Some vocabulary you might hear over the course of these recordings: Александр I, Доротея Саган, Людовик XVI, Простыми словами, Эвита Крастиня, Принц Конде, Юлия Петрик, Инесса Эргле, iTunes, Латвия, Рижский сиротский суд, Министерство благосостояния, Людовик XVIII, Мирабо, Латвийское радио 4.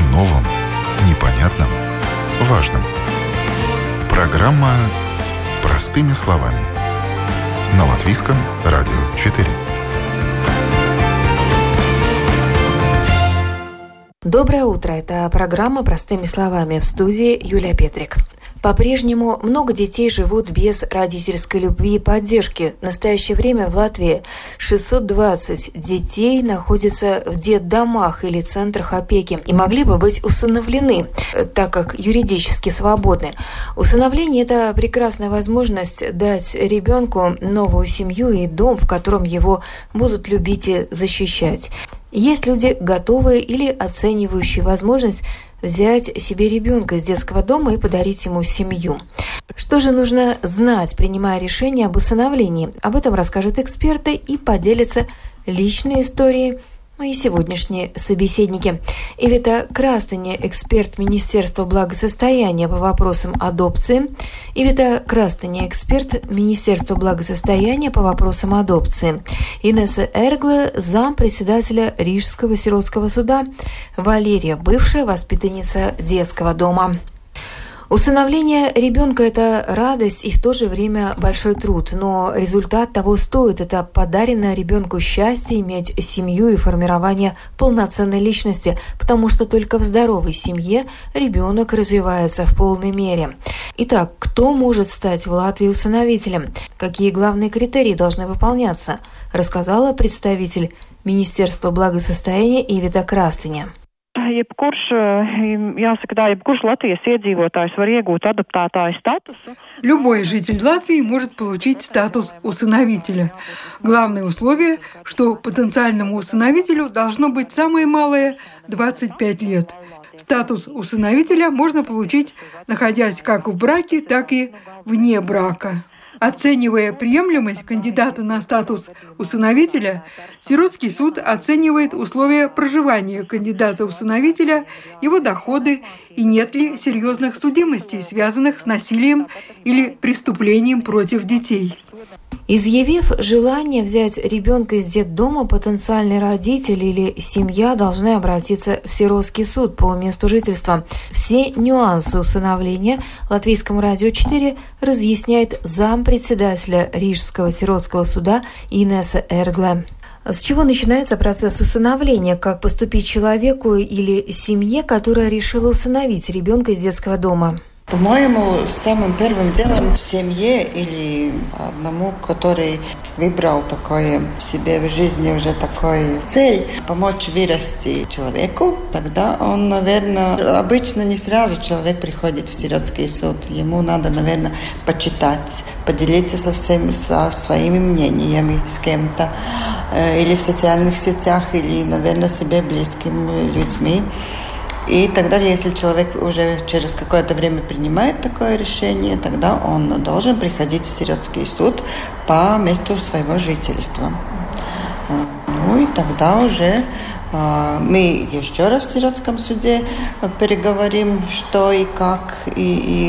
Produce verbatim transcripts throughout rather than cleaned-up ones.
о новом, непонятном, важном. Программа «Простыми словами» на Латвийском радио четыре. Доброе утро. Это программа «Простыми словами», в студии Юлия Петрик. По-прежнему много детей живут без родительской любви и поддержки. В настоящее время в Латвии шестьсот двадцать детей находятся в детдомах или центрах опеки и могли бы быть усыновлены, так как юридически свободны. Усыновление – это прекрасная возможность дать ребенку новую семью и дом, в котором его будут любить и защищать. Есть люди, готовые или оценивающие возможность взять себе ребенка из детского дома и подарить ему семью. Что же нужно знать, принимая решение об усыновлении? Об этом расскажут эксперты и поделятся личной историей мои сегодняшние собеседники. Эвита Крастиня, эксперт Министерства благосостояния по вопросам адопции. Эвита Крастиня, эксперт Министерства благосостояния по вопросам адопции. Инесса Эргле, зампредседателя Рижского сиротского суда. Валерия, бывшая воспитанница детского дома. Усыновление ребенка – это радость и в то же время большой труд, но результат того стоит. Это подаренное ребенку счастье иметь семью и формирование полноценной личности, потому что только в здоровой семье ребенок развивается в полной мере. Итак, кто может стать в Латвии усыновителем? Какие главные критерии должны выполняться? Рассказала представитель Министерства благосостояния Эвита Крастиня. Любой житель Латвии может получить статус усыновителя. Главное условие, что потенциальному усыновителю должно быть самое малое двадцать пять лет. Статус усыновителя можно получить, находясь как в браке, так и вне брака. Оценивая приемлемость кандидата на статус усыновителя, сиротский суд оценивает условия проживания кандидата-усыновителя, его доходы и нет ли серьезных судимостей, связанных с насилием или преступлением против детей. Изъявив желание взять ребенка из детдома, потенциальный родитель или семья должны обратиться в сиротский суд по месту жительства. Все нюансы усыновления Латвийскому радио четыре разъясняет зампредседателя Рижского сиротского суда Инесса Эргле. С чего начинается процесс усыновления? Как поступить человеку или семье, которая решила усыновить ребенка из детского дома? По-моему, самым первым делом в семье или одному, который выбрал такое в себе в жизни уже такую цель, помочь вырасти человеку, тогда он, наверное, обычно не сразу человек приходит в сиротский суд. Ему надо, наверное, почитать, поделиться со, всем, со своими мнениями с кем-то или в социальных сетях, или, наверное, себе близкими людьми. И тогда, если человек уже через какое-то время принимает такое решение, тогда он должен приходить в сиротский суд по месту своего жительства. Ну и тогда уже мы еще раз в сиротском суде переговорим, что и как, и,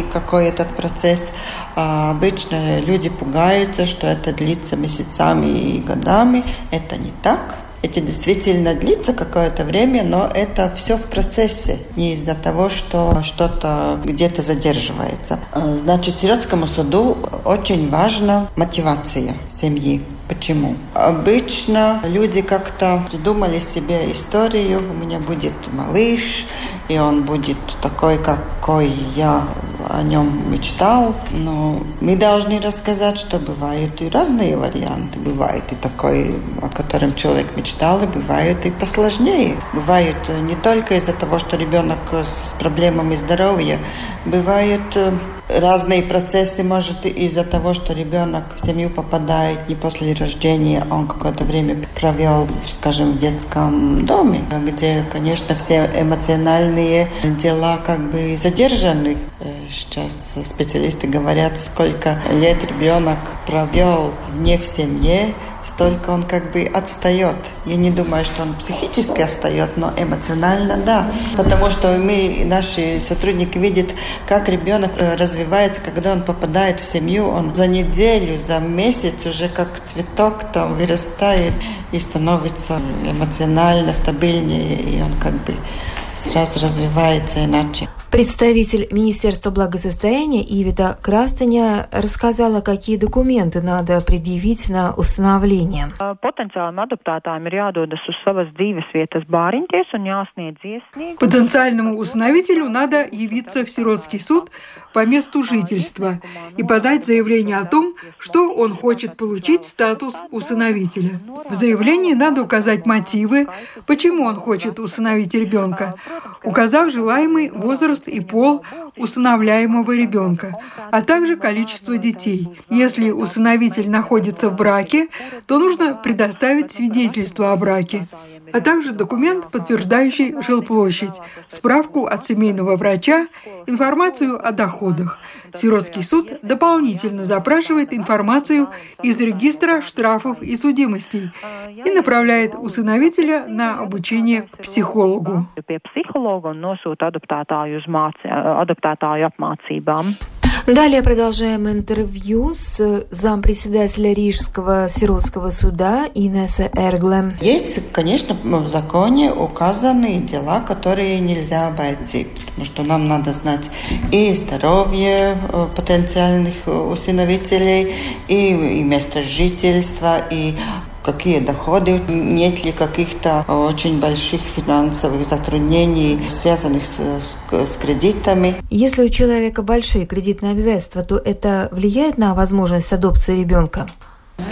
и какой этот процесс. Обычно люди пугаются, что это длится месяцами и годами. Это не так. Это действительно длится какое-то время, но это все в процессе, не из-за того, что что-то где-то задерживается. Значит, сиротскому суду очень важна мотивация семьи. Почему? Обычно люди как-то придумали себе историю, у меня будет малыш, и он будет такой, какой я о нем мечтал. Но мы должны рассказать, что бывают и разные варианты. Бывает и такой, о котором человек мечтал, и бывают и посложнее. Бывают не только из-за того, что ребенок с проблемами здоровья. Бывают разные процессы, может, из-за того, что ребенок в семью попадает не после рождения, он какое-то время провел, скажем, в детском доме, где, конечно, все эмоциональные дела как бы задержаны. Сейчас специалисты говорят, сколько лет ребенок провел не в семье, столько он как бы отстает. Я не думаю, что он психически отстает, но эмоционально да. Потому что мы, наши сотрудники видят, как ребенок развивается, когда он попадает в семью. Он за неделю, за месяц уже как цветок там вырастает и становится эмоционально стабильнее. И он как бы связь развивается иначе. Представитель Министерства благосостояния Эвита Крастиня рассказала, какие документы надо предъявить на усыновление. Потенциальному усыновителю надо явиться в сиротский суд по месту жительства и подать заявление о том, что он хочет получить статус усыновителя. В заявлении надо указать мотивы, почему он хочет усыновить ребенка, указав желаемый возраст и пол усыновляемого ребенка, а также количество детей. Если усыновитель находится в браке, то нужно предоставить свидетельство о браке, а также документ, подтверждающий жилплощадь, справку от семейного врача, информацию о доходах. Сиротский суд дополнительно запрашивает информацию из регистра штрафов и судимостей и направляет усыновителя на обучение к психологу. Далее продолжаем интервью с зампредседателя Рижского сиротского суда Инесса Эргле. Есть, конечно, в законе указаны дела, которые нельзя обойти, потому что нам надо знать и здоровье потенциальных усыновителей, и, и место жительства, и какие доходы, нет ли каких-то очень больших финансовых затруднений, связанных с, с, с кредитами. Если у человека большие кредитные обязательства, то это влияет на возможность адопции ребенка?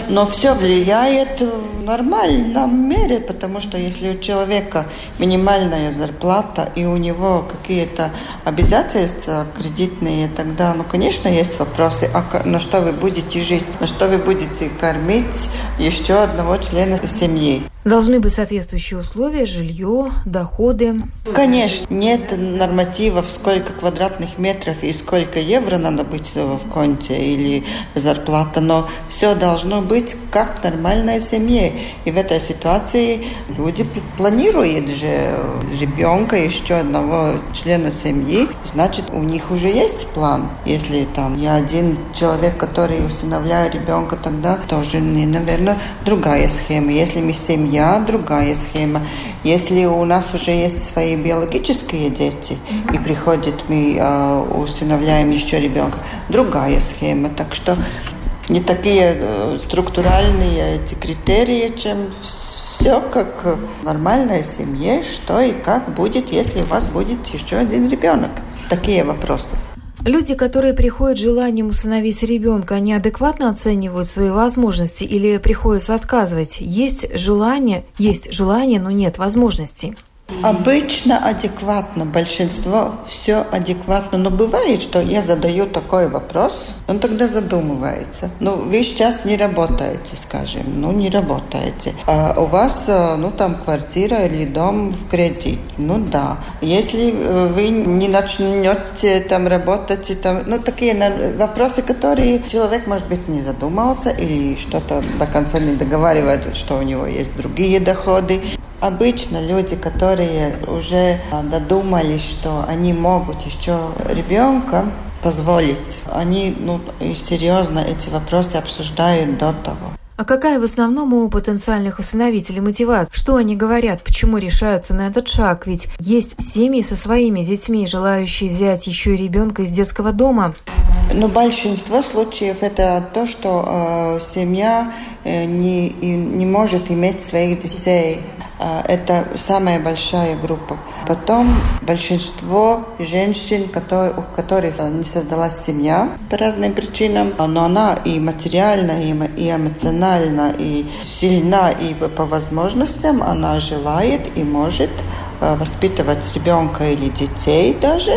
Но все влияет в нормальном мере, потому что если у человека минимальная зарплата и у него какие-то обязательства кредитные, тогда, ну, конечно, есть вопросы, а на что вы будете жить, на что вы будете кормить еще одного члена семьи. Должны быть соответствующие условия, жилье, доходы. Конечно, нет нормативов, сколько квадратных метров и сколько евро надо быть в конте или зарплата, но все должно быть как в нормальной семье. И в этой ситуации люди планируют же ребенка, еще одного члена семьи, значит, у них уже есть план. Если там я один человек, который усыновляет ребенка, тогда тоже, наверное, другая схема. Если мы семья, Я другая схема. Если у нас уже есть свои биологические дети, и приходит, мы э, усыновляем еще ребенка, другая схема. Так что не такие э, структуральные эти критерии, чем все как в нормальной семье, что и как будет, если у вас будет еще один ребенок. Такие вопросы. Люди, которые приходят с желанием усыновить ребенка, они адекватно оценивают свои возможности или приходится отказывать? Есть желание, есть желание, но нет возможностей. Обычно адекватно, большинство все адекватно, но бывает, что я задаю такой вопрос, он тогда задумывается. Ну, вы сейчас не работаете, скажем, ну не работаете. А у вас, ну там квартира или дом в кредит, ну да. Если вы не начнете там работать, и, там, ну такие вопросы, которые человек, может быть, не задумался или что-то до конца не договаривает, что у него есть другие доходы. Обычно люди, которые уже додумались, что они могут еще ребенка позволить, они ну, и серьезно эти вопросы обсуждают до того. А какая в основном у потенциальных усыновителей мотивация? Что они говорят, почему решаются на этот шаг? Ведь есть семьи со своими детьми, желающие взять еще и ребенка из детского дома. Но большинство случаев это то, что э, семья э, не, и, не может иметь своих детей. Это самая большая группа. Потом большинство женщин, которые, у которых не создалась семья по разным причинам, но она и материально, и эмоционально, и сильна, и по возможностям она желает и может воспитывать ребенка или детей даже.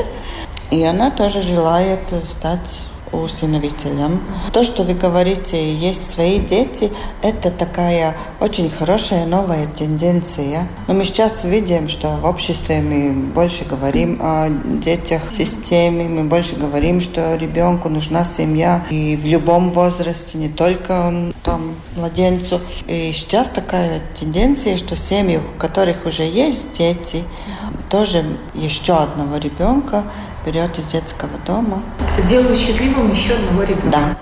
И она тоже желает стать усыновителем. То, что вы говорите, есть свои дети, это такая очень хорошая новая тенденция. Но мы сейчас видим, что в обществе мы больше говорим о детях, системе, мы больше говорим, что ребенку нужна семья и в любом возрасте, не только там младенцу. И сейчас такая тенденция, что семьи, у которых уже есть дети, тоже еще одного ребенка берет из детского дома. Делаю счастливым еще одного ребенка. Да.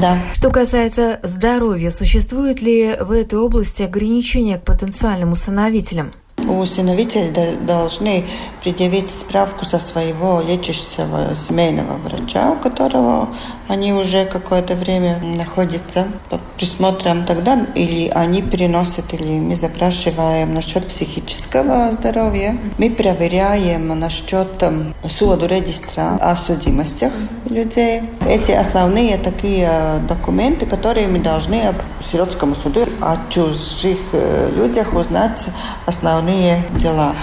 Да. Что касается здоровья, существуют ли в этой области ограничения к потенциальным усыновителям? Усыновители должны предъявить справку со своего лечащего семейного врача, у которого они уже какое-то время находятся под присмотром тогда, или они переносят, или мы запрашиваем насчет психического здоровья. Мы проверяем насчет суду регистра о судимостях людей. Эти основные такие документы, которые мы должны об сиротскому суду, о чужих людях узнать основные дела.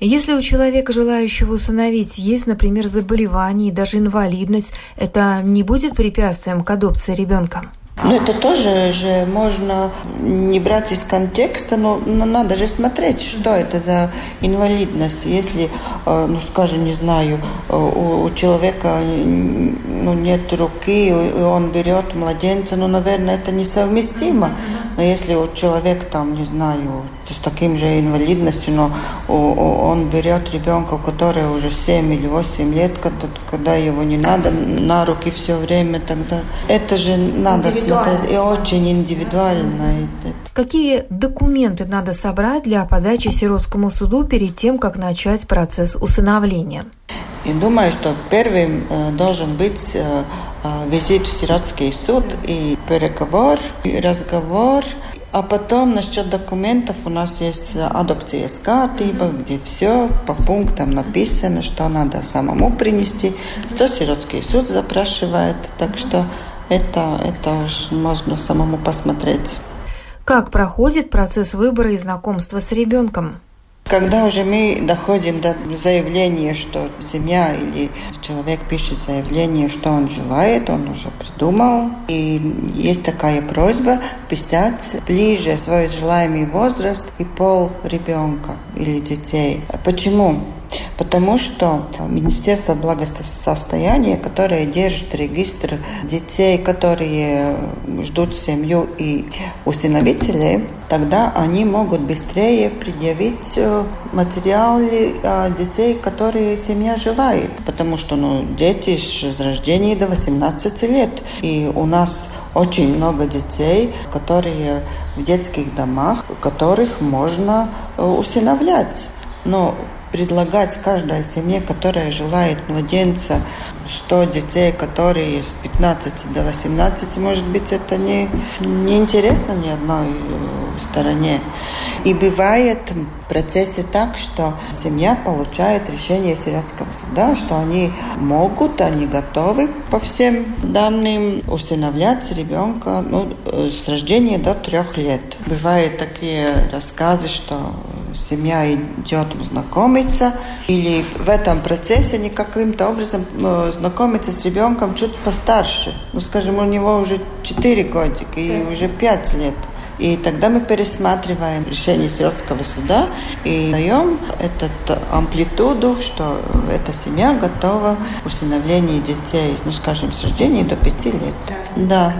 Если у человека, желающего усыновить, есть, например, заболевание и даже инвалидность, это не будет препятствием к адопции ребенка? Ну, это тоже же можно не брать из контекста, но, но надо же смотреть, что это за инвалидность. Если, ну, скажем, не знаю, у, у человека, ну, нет руки, он берет младенца, ну, наверное, это несовместимо. Но если у человека, там, не знаю, с таким же инвалидностью, но он берет ребенка, у которого уже семь или восемь лет, когда, когда его не надо на руки все время, тогда это же надо смотреть, и очень индивидуально. Какие документы надо собрать для подачи сиротскому суду перед тем, как начать процесс усыновления? И думаю, что первым э, должен быть э, э, визит в сиротский суд и переговор, и разговор. А потом насчет документов у нас есть адопционная карта, где все по пунктам написано, что надо самому принести, что сиротский суд запрашивает. Так что это, это уж можно самому посмотреть. Как проходит процесс выбора и знакомства с ребенком? Когда уже мы доходим до заявления, что семья или человек пишет заявление, что он желает, он уже придумал. И есть такая просьба писать ближе свой желаемый возраст и пол ребенка или детей. Почему? Потому что Министерство благосостояния, которое держит регистр детей, которые ждут семью и усыновителей, тогда они могут быстрее предъявить материалы детей, которые семья желает. Потому что, ну, дети с рождения до восемнадцати лет. И у нас очень много детей, которые в детских домах, которых можно усыновлять. Но предлагать каждой семье, которая желает младенца, сто детей, которые с пятнадцати до восемнадцати, может быть, это не, не интересно ни одной стороне. И бывает в процессе так, что семья получает решение сиротского суда, что они могут, они готовы по всем данным усыновлять ребенка, ну, с рождения до трех лет. Бывают такие рассказы, что семья идет знакомиться, или в этом процессе они каким-то образом знакомиться с ребенком чуть постарше. Ну, скажем, у него уже четыре годика и уже пять лет. И тогда мы пересматриваем решение сиротского суда и даем эту амплитуду, что эта семья готова к усыновлению детей, ну, скажем, с рождения до пяти лет. Да,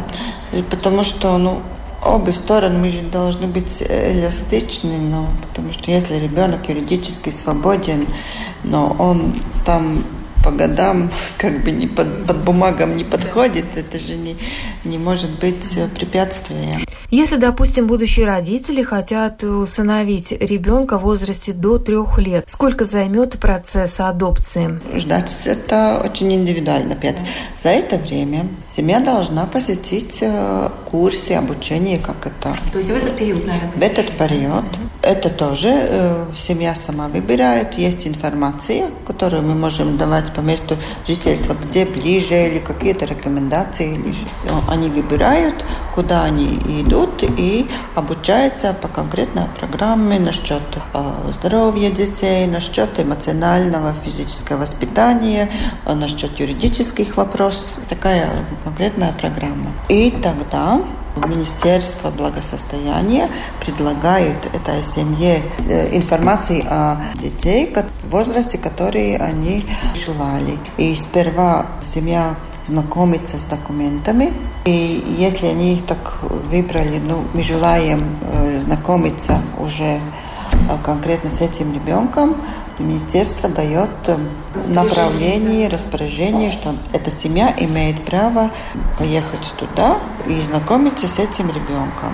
да. Потому что, ну, обе стороны мы же должны быть эластичны, но, потому что если ребенок юридически свободен, но он там по годам как бы не под, под бумагам не подходит, это же не, не может быть препятствием. Если, допустим, будущие родители хотят усыновить ребенка в возрасте до трех лет, сколько займет процесс адопции? Ждать это очень индивидуально опять. Да. За это время семья должна посетить курсы обучения, как это. То есть в этот период, наверное? В этот период. Это тоже э, семья сама выбирает. Есть информация, которую мы можем давать по месту жительства, где ближе, или какие-то рекомендации. Или... Они выбирают, куда они идут, и обучаются по конкретной программе насчет э, здоровья детей, насчет эмоционального, физического воспитания, э, насчет юридических вопросов. Такая конкретная программа. И тогда Министерство благосостояния предлагает этой семье информации о детей в возрасте, которые они желали. И сперва семья знакомиться с документами. И если они так выбрали, ну, мы желаем знакомиться уже конкретно с этим ребенком, Министерство дает направление, распоряжение, что эта семья имеет право поехать туда и знакомиться с этим ребенком.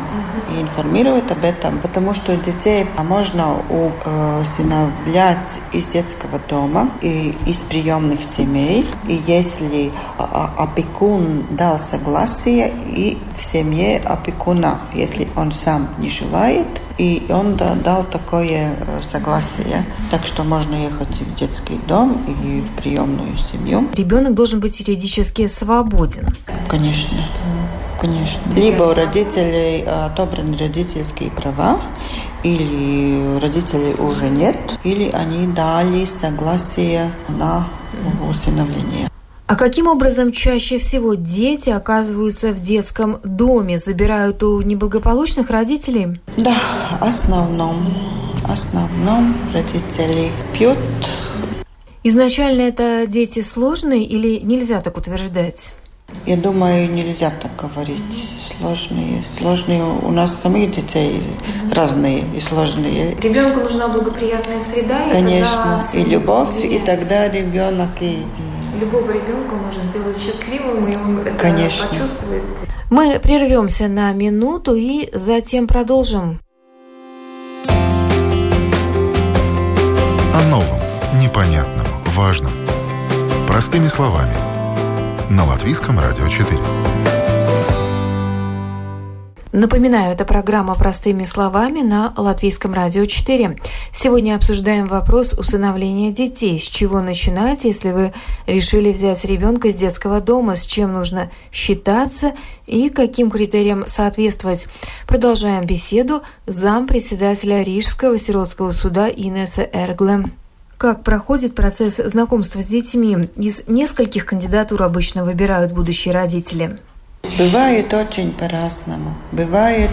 И информирует об этом, потому что детей можно усыновлять из детского дома и из приемных семей. И если опекун дал согласие, и в семье опекуна, если он сам не желает, и он дал такое согласие. Так что можно ехать в детский дом и в приемную семью. Ребенок должен быть юридически свободен. Конечно. Конечно. Либо у родителей отобраны родительские права, или родителей уже нет, или они дали согласие на усыновление. А каким образом чаще всего дети оказываются в детском доме? Забирают у неблагополучных родителей? Да, в основном. В основном родители пьют. Изначально это дети сложные или нельзя так утверждать? Я думаю, нельзя так говорить. Сложные. Сложные у нас самих детей разные и сложные. Ребенку нужна благоприятная среда. И конечно, и любовь, меняется. И тогда ребенок и... Любого ребенка можно сделать счастливым, и он это конечно. Почувствует. Мы прервемся на минуту и затем продолжим. О новом, непонятном, важном. Простыми словами. На Латвийском радио четыре. Напоминаю, это программа «Простыми словами» на Латвийском радио четыре. Сегодня обсуждаем вопрос усыновления детей. С чего начинать, если вы решили взять ребенка из детского дома, с чем нужно считаться и каким критериям соответствовать. Продолжаем беседу зампредседателя Рижского сиротского суда Инесса Эргле. Как проходит процесс знакомства с детьми? Из нескольких кандидатур обычно выбирают будущие родители. Бывает очень по-разному. Бывает,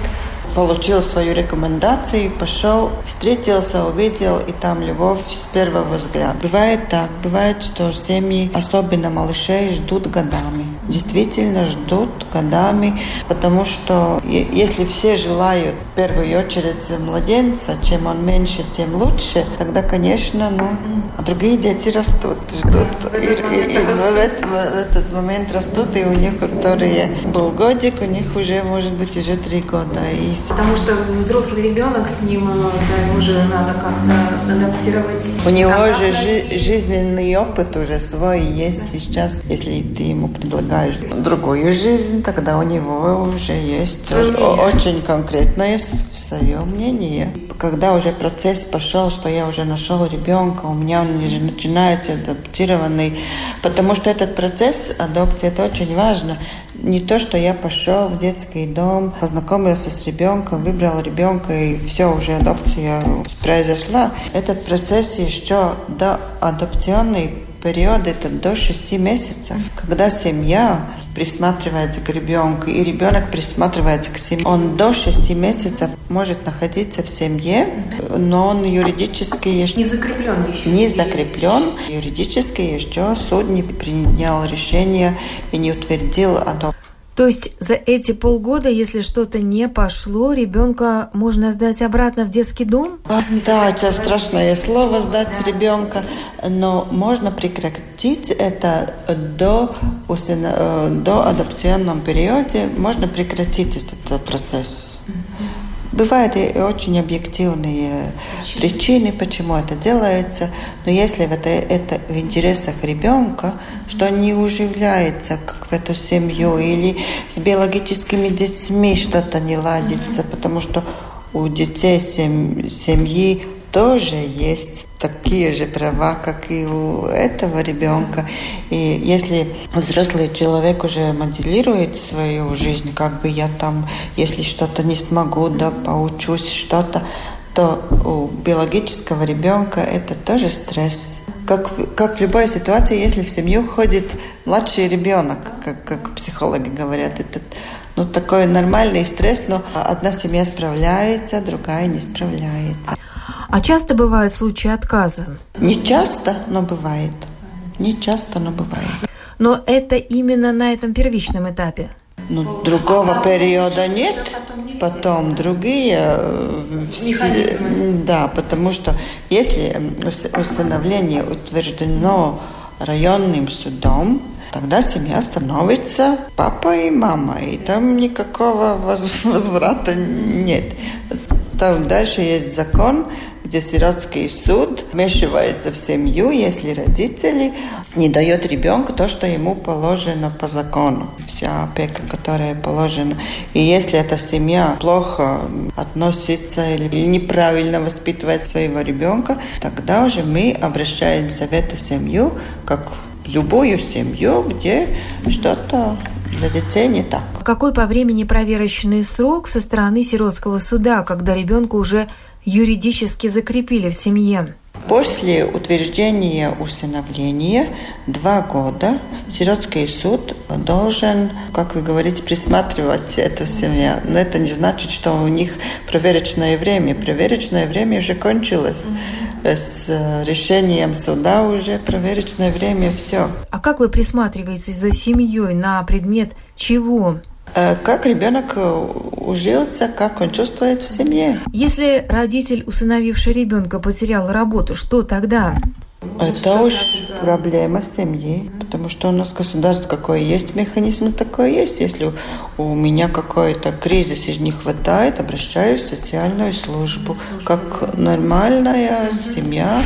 получил свою рекомендацию, пошел, встретился, увидел, и там любовь с первого взгляда. Бывает так, бывает, что семьи, особенно малышей, ждут годами. Действительно ждут годами, потому что если все желают в первую очередь младенца, чем он меньше, тем лучше, тогда, конечно, ну, а другие дети растут, ждут, и, и, и в, этот, в этот момент растут, и у них, которые был годик, у них уже, может быть, уже три года. И... Потому что взрослый ребенок с ним, да, ему уже надо как-то адаптировать. У него уже жи- жизненный опыт уже свой есть, и сейчас, если ты ему предлагаешь другую жизнь, тогда у него уже есть очень конкретное свое мнение. Когда уже процесс пошел, что я уже нашел ребенка, у меня он уже начинается адаптированный, потому что этот процесс адопции, это очень важно. Не то, что я пошел в детский дом, познакомился с ребенком, выбрал ребенка, и все, уже адопция произошла. Этот процесс еще до адопционный период, это до шести месяцев, когда семья присматривается к ребенку, и ребенок присматривается к семье. Он до шести месяцев может находиться в семье, но он юридически еще не закреплен. Еще не закреплен. Юридически еще суд не принял решение и не утвердил адопцию. То есть за эти полгода, если что-то не пошло, ребенка можно сдать обратно в детский дом? Да, это страшное слово сдать ребенка, но можно прекратить это до, до адопционном периода, можно прекратить этот процесс. Бывают и очень объективные почему? причины, почему это делается, но если это, это в интересах ребенка, что не уживляется как в эту семью, или с биологическими детьми что-то не ладится, потому что у детей сем, семьи тоже есть такие же права, как и у этого ребенка. И если взрослый человек уже моделирует свою жизнь, как бы я там, если что-то не смогу, да, поучусь что-то, то у биологического ребенка это тоже стресс. Как, как в любой ситуации, если в семью ходит младший ребенок, как, как психологи говорят, это ну, такой нормальный стресс, но одна семья справляется, другая не справляется. А часто бывают случаи отказа? Не часто, но бывает. Не часто, но бывает. Но это именно на этом первичном этапе? Ну, другого периода нет, потом другие механизмы. Да, потому что если усыновление утверждено районным судом, тогда семья становится папой и мамой, и там никакого возврата нет. Там дальше есть закон, где сиротский суд вмешивается в семью, если родители не дают ребенку то, что ему положено по закону. Вся опека, которая положена. И если эта семья плохо относится или неправильно воспитывает своего ребенка, тогда уже мы обращаемся в эту семью, как в любую семью, где что-то для детей не так. Какой по времени проверочный срок со стороны сиротского суда, когда ребенка уже юридически закрепили в семье? После утверждения усыновления два года сиротский суд должен, как вы говорите, присматривать эту семью. Но это не значит, что у них проверочное время. Проверочное время уже кончилось. С решением суда уже проверочное время все. А как вы присматриваетесь за семьей на предмет чего? Как ребенок ужился, как он чувствует в семье. Если родитель, усыновивший ребенка, потерял работу, что тогда? Это уж проблема семьи, потому что у нас государство какое есть, механизм такой есть. Если у меня какой-то кризис и не хватает, обращаюсь в социальную службу, как нормальная семья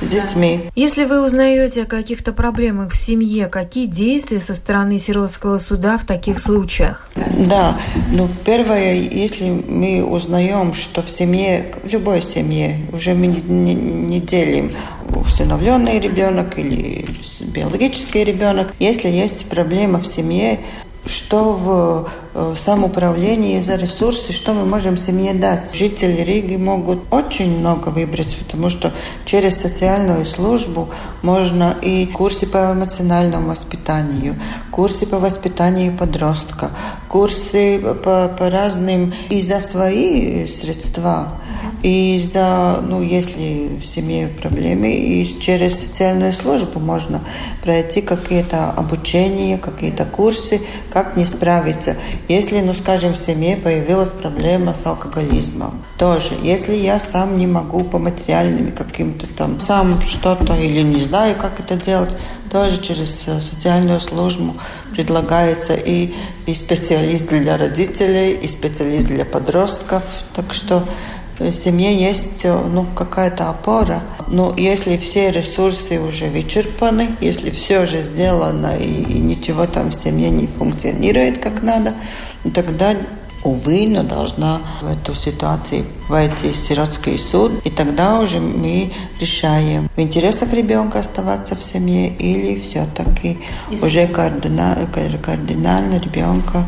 с детьми. Если вы узнаете о каких-то проблемах в семье, какие действия со стороны сиротского суда в таких случаях? Да, ну первое, если мы узнаем, что в семье, в любой семье, уже мы не, не, не делим усыновленный ребенок или биологический ребенок, если есть проблема в семье, что в, в самоуправлении за ресурсы, что мы можем семье дать. Жители Риги могут очень много выбрать, потому что через социальную службу можно и курсы по эмоциональному воспитанию, курсы по воспитанию подростка, курсы по, по разным и за свои средства, и за, ну, если в семье проблемы, и через социальную службу можно пройти какие-то обучения, какие-то курсы, как не справиться. Если, ну, скажем, в семье появилась проблема с алкоголизмом, тоже. Если я сам не могу по материальным каким-то там, сам что-то или не знаю, как это делать, тоже через социальную службу предлагается и, и специалист для родителей, и специалист для подростков. Так что в семье есть, ну, какая-то опора. Но если все ресурсы уже вычерпаны, если все уже сделано и, и ничего там в семье не функционирует как надо, тогда, увы, но должна в эту ситуацию войти сиротский суд. И тогда уже мы решаем, в интересах ребенка оставаться в семье или все-таки уже кардинально, кардинально ребенка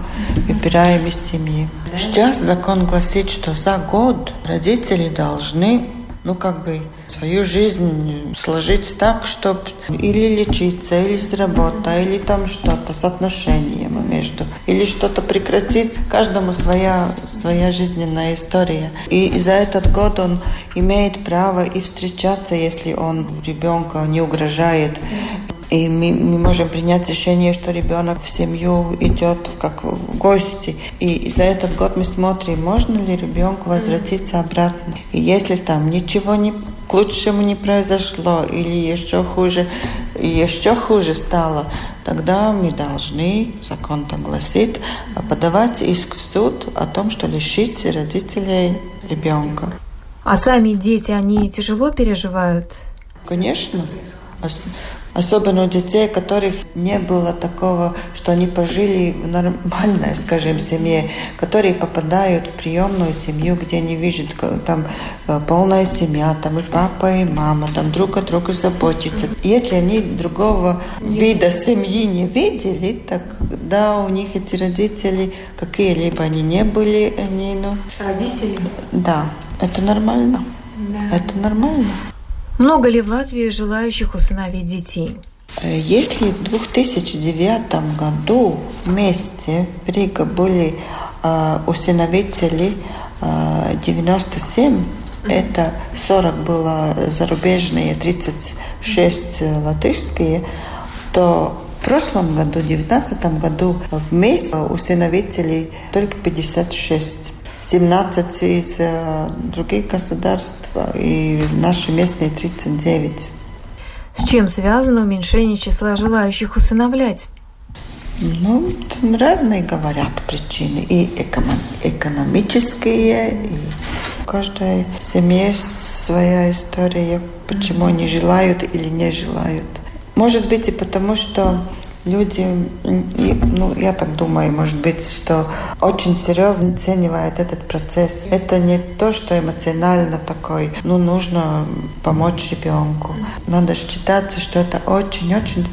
выбираем из семьи. Сейчас закон гласит, что за год родители должны, ну, как бы, свою жизнь сложить так, чтобы или лечиться, или с работы, или там что-то с отношениями между, или что-то прекратить. Каждому своя, своя жизненная история. И за этот год он имеет право и встречаться, если он ребенка не угрожает. И мы, мы можем принять решение, что ребенок в семью идет как в гости. И за этот год мы смотрим, можно ли ребенку возвратиться обратно. И если там ничего не, к лучшему не произошло или еще хуже, еще хуже стало, тогда мы должны, закон так гласит, подавать иск в суд о том, что лишить родителей ребенка. А сами дети, они тяжело переживают? Конечно. Особенно у детей, у которых не было такого, что они пожили в нормальной, скажем, семье, которые попадают в приемную семью, где они видят, там полная семья, там и папа, и мама, там друг о друга заботятся. Если они другого вида семьи не видели, тогда у них эти родители какие-либо они не были, они, ну... Родители? Да, это нормально. Да. Это нормально. Много ли в Латвии желающих усыновить детей? Если в две тысячи девятом году вместе в Риге были э, усыновители э, девяносто семь, mm-hmm. это сорок было зарубежные, тридцать шесть латышские, то В прошлом году, в девятнадцатом году, в месяц усыновителей только пятьдесят шесть. семнадцать из других государств и наши местные тридцать девять. С чем связано уменьшение числа желающих усыновлять? Ну, разные говорят причины. И экономические, и в каждой семье своя история, почему они желают или не желают. Может быть, и потому, что люди, и, ну, я так думаю, может быть, что очень серьезно оценивают этот процесс. Это не то, что эмоционально такой, ну, нужно помочь ребенку. Надо считаться, что это очень-очень...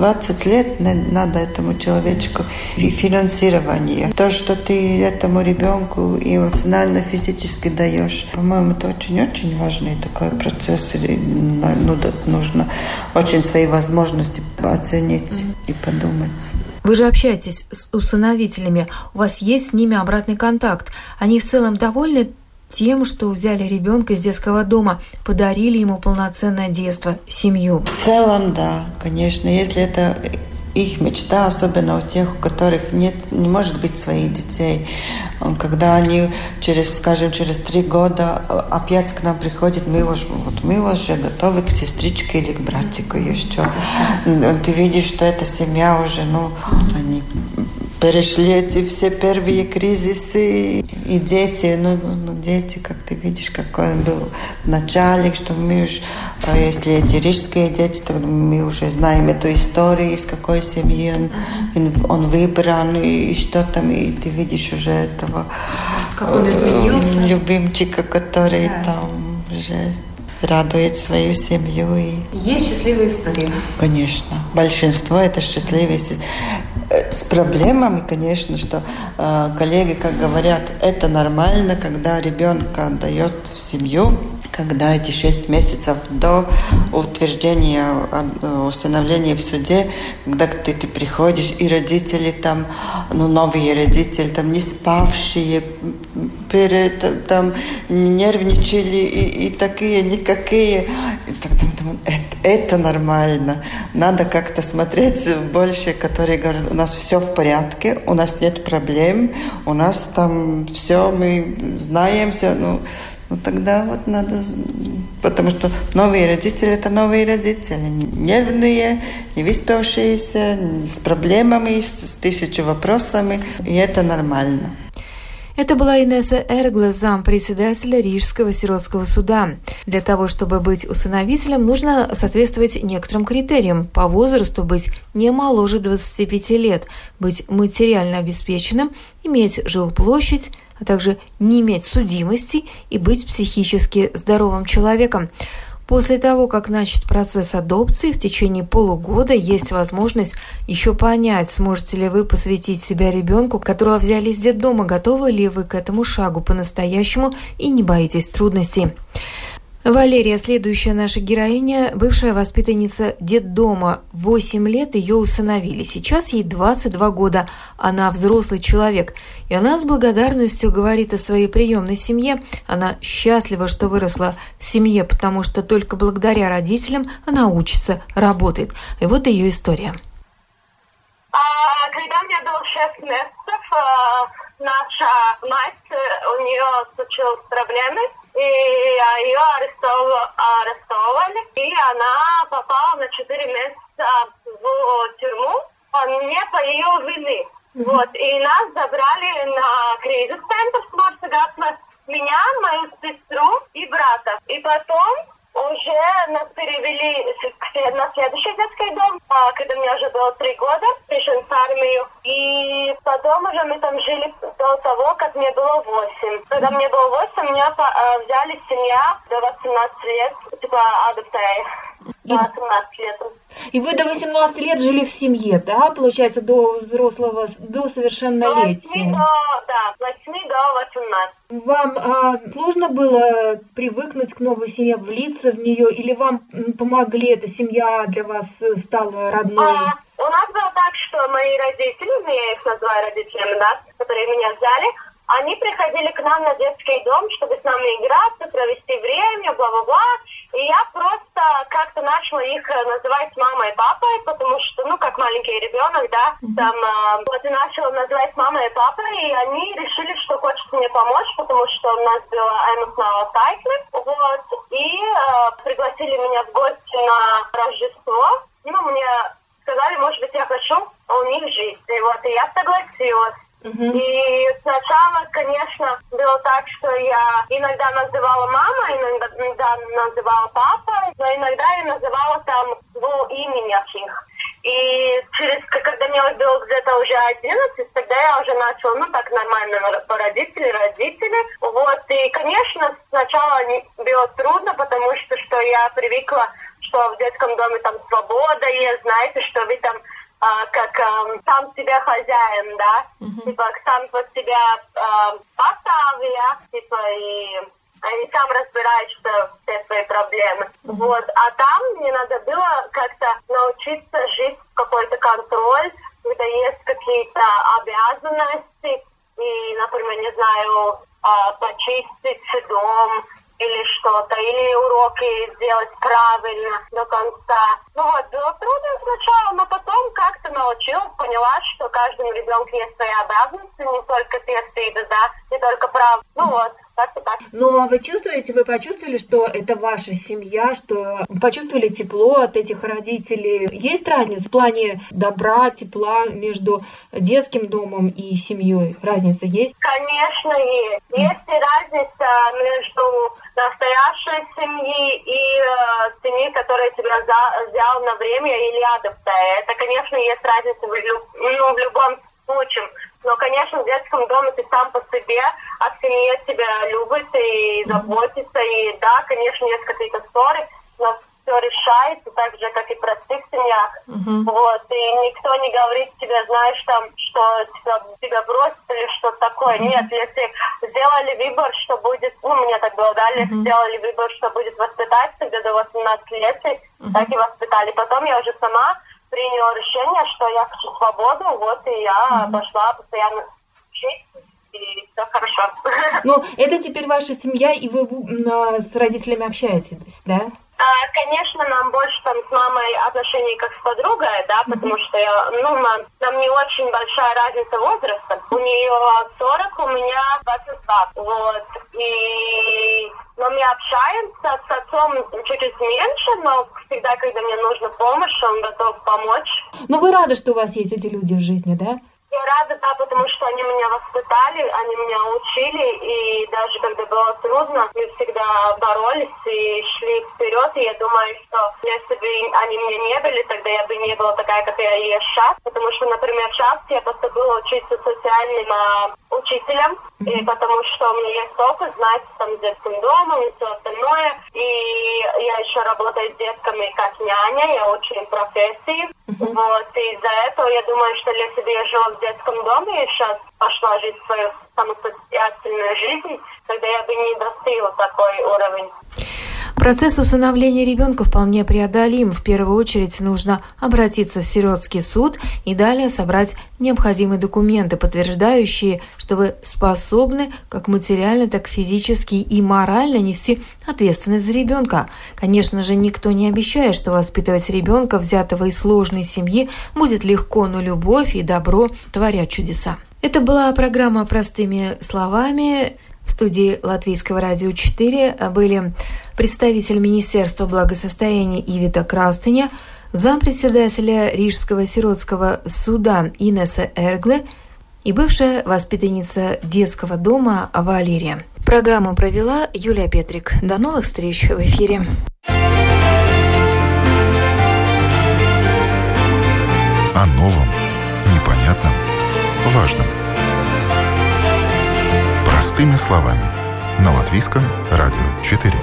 двадцать лет надо этому человечку финансирование. То, что ты этому ребенку эмоционально, физически даешь. По-моему, это очень-очень важный такой процесс. Ну, нужно очень свои возможности оценить и подумать. Вы же общаетесь с усыновителями. У вас есть с ними обратный контакт. Они в целом довольны тем, что взяли ребенка из детского дома, подарили ему полноценное детство, семью. В целом, да, конечно, если это их мечта, особенно у тех, у которых нет, не может быть своих детей. Когда они через, скажем, через три года опять к нам приходят, мы уже, вот мы уже готовы к сестричке или к братику еще. Ты видишь, что эта семья уже, ну, они перешли эти все первые кризисы. И дети, ну, ну дети, как ты видишь, какой он был в начале, что мы уже, если эти рижские дети, то мы уже знаем эту историю, из какой семьи он, он выбран, и, и что там, и ты видишь уже этого любимчика, который да. там уже... радует свою семью. И... Есть счастливые истории? Конечно. Большинство это счастливые истории. С проблемами, конечно, что э, коллеги, как говорят, это нормально, когда ребенка дает в семью, когда эти шесть месяцев до утверждения, установления в суде, когда ты, ты приходишь, и родители там, ну, новые родители, там, не спавшие, перед, там, нервничали, и, и такие, никакие. И тогда мы думаем, это, это нормально. Надо как-то смотреть больше, которые говорят, у нас все в порядке, у нас нет проблем, у нас там все, мы знаем все, ну, Ну, тогда вот надо... Потому что новые родители – это новые родители. Нервные, невыспавшиеся, с проблемами, с тысячей вопросами. И это нормально. Это была Инесса Эргле, зампредседателя Рижского сиротского суда. Для того, чтобы быть усыновителем, нужно соответствовать некоторым критериям. По возрасту быть не моложе двадцати пяти лет, быть материально обеспеченным, иметь жилплощадь, а также не иметь судимости и быть психически здоровым человеком. После того, как начат процесс адопции, в течение полугода есть возможность еще понять, сможете ли вы посвятить себя ребенку, которого взяли из детдома, готовы ли вы к этому шагу по-настоящему и не боитесь трудностей. Валерия, следующая наша героиня, бывшая воспитанница детдома. восемь лет ее усыновили. Сейчас ей двадцать два года. Она взрослый человек. И она с благодарностью говорит о своей приемной семье. Она счастлива, что выросла в семье, потому что только благодаря родителям она учится, работает. И вот ее история. А, когда мне было шесть месяцев, наша мать, у нее случились проблемы. И ее арестовали, и она попала на четыре месяца в тюрьму, не по ее вине. Mm-hmm. Вот. И нас забрали на кризис-центр в Куртсугатме, меня, мою сестру и брата. И потом уже нас перевели на следующий детский дом, когда мне уже было три года, пришли в армию. И потом уже мы там жили до того, как мне было восемь. Когда мне было восемь, меня взяли семья до восемнадцати лет, типа адопция, до восемнадцати лет. И вы до восемнадцати лет жили в семье, да, получается, до взрослого, до совершеннолетия? Да, с восьми до восемнадцати. Вам а, сложно было привыкнуть к новой семье, влиться в нее, или вам помогли, эта семья для вас стала родной? А, у нас было так, что мои родители, я их называю родителями, да, которые меня взяли, они приходили к нам на детский дом, чтобы с нами играться, провести время, бла-бла-бла. И я просто как-то начала их называть мамой и папой, потому что, ну, как маленький ребенок, да, там, э, вот и начала называть мамой и папой, и они решили, что хочется мне помочь, потому что у нас была эмоциональная тайка, вот, и э, пригласили меня в гости на Рождество, ну, мне сказали, может быть, я хочу у них жить, и вот, и я согласилась. Uh-huh. И сначала, конечно, было так, что я иногда называла мама, иногда называла папа, но иногда я называла там по имени их. И через, когда мне было где-то уже одиннадцать, тогда я уже начала, ну, так нормально, родители, родители. Вот, и, конечно, сначала было трудно, потому что, что я привыкла, что в детском доме там свобода есть, знаете, что вы там... А, как а, сам себя хозяин, да, uh-huh. типа сам под себя а, поставил, я, типа, и, и сам разбирается все свои проблемы. Uh-huh. Вот, а там мне надо было как-то научиться жить в какой-то контроль, где есть какие-то обязанности, и, например, не знаю, а, почистить дом, или что-то, или уроки делать правильно до конца. Ну вот, было трудно сначала, но потом как-то научилась, поняла, что каждому ребенку есть свои обязанности, не только тесты и беда, не только право. Ну вот, как-то так. Ну а вы чувствуете, вы почувствовали, что это ваша семья, что почувствовали тепло от этих родителей? Есть разница в плане добра, тепла между детским домом и семьей? Разница есть? Конечно, есть. Есть и разница между настоящей семьи и э, семьи, которая тебя за, взял на время или адопция. Это, конечно, есть разница в, люб, ну, в любом случае. Но, конечно, в детском доме ты сам по себе, а в семье тебя любит и заботится. И да, конечно, есть какие-то ссоры, но все решается так же, как и в простых семьях. Uh-huh. Вот. И никто не говорит тебе, знаешь, там, что тебя, тебя бросят или что-то такое. Uh-huh. Нет, если сделали выбор, что будет, ну, мне так было, да, если uh-huh. сделали выбор, что будет воспитать тебя до восемнадцати лет, uh-huh. так и воспитали. Потом я уже сама приняла решение, что я хочу свободу, вот, и я uh-huh. пошла постоянно жить. И все хорошо. Ну, это теперь ваша семья, и вы с родителями общаетесь, да? Конечно, нам больше там с мамой отношений как с подругой, да, потому что я, ну, нам не очень большая разница возраста. У нее сорок, у меня двадцать два. Вот. И но мы общаемся с отцом чуть-чуть меньше, но всегда, когда мне нужна помощь, он готов помочь. Ну, вы рады, что у вас есть эти люди в жизни, да? Я рада, да, потому что они меня воспитали, они меня учили, и даже когда было трудно, мы всегда боролись и шли вперед, и я думаю, что если бы они мне не были, тогда я бы не была такая, как я есть сейчас, потому что, например, сейчас я поступила учиться социальным а, учителем, и потому что у меня есть опыт, знаете, там, с детским домом и все остальное, и я еще работаю с детками как няня, я учу им профессии. Uh-huh. Вот, и из-за этого я думаю, что если бы я жила в детском доме и сейчас пошла жить свою самостоятельную жизнь, тогда я бы не достигла такой уровень. Процесс усыновления ребенка вполне преодолим. В первую очередь нужно обратиться в сиротский суд и далее собрать необходимые документы, подтверждающие, что вы способны как материально, так и физически и морально нести ответственность за ребенка. Конечно же, никто не обещает, что воспитывать ребенка, взятого из сложной семьи, будет легко, но любовь и добро творят чудеса. Это была программа «Простыми словами». В студии Латвийского радио четыре были представитель Министерства благосостояния Эвита Крастиня, зампредседателя Рижского сиротского суда Инесса Эргле и бывшая воспитанница детского дома Валерия. Программу провела Юлия Петрик. До новых встреч в эфире. О новом, непонятном, важном. Простыми словами. На Латвийском радио четыре.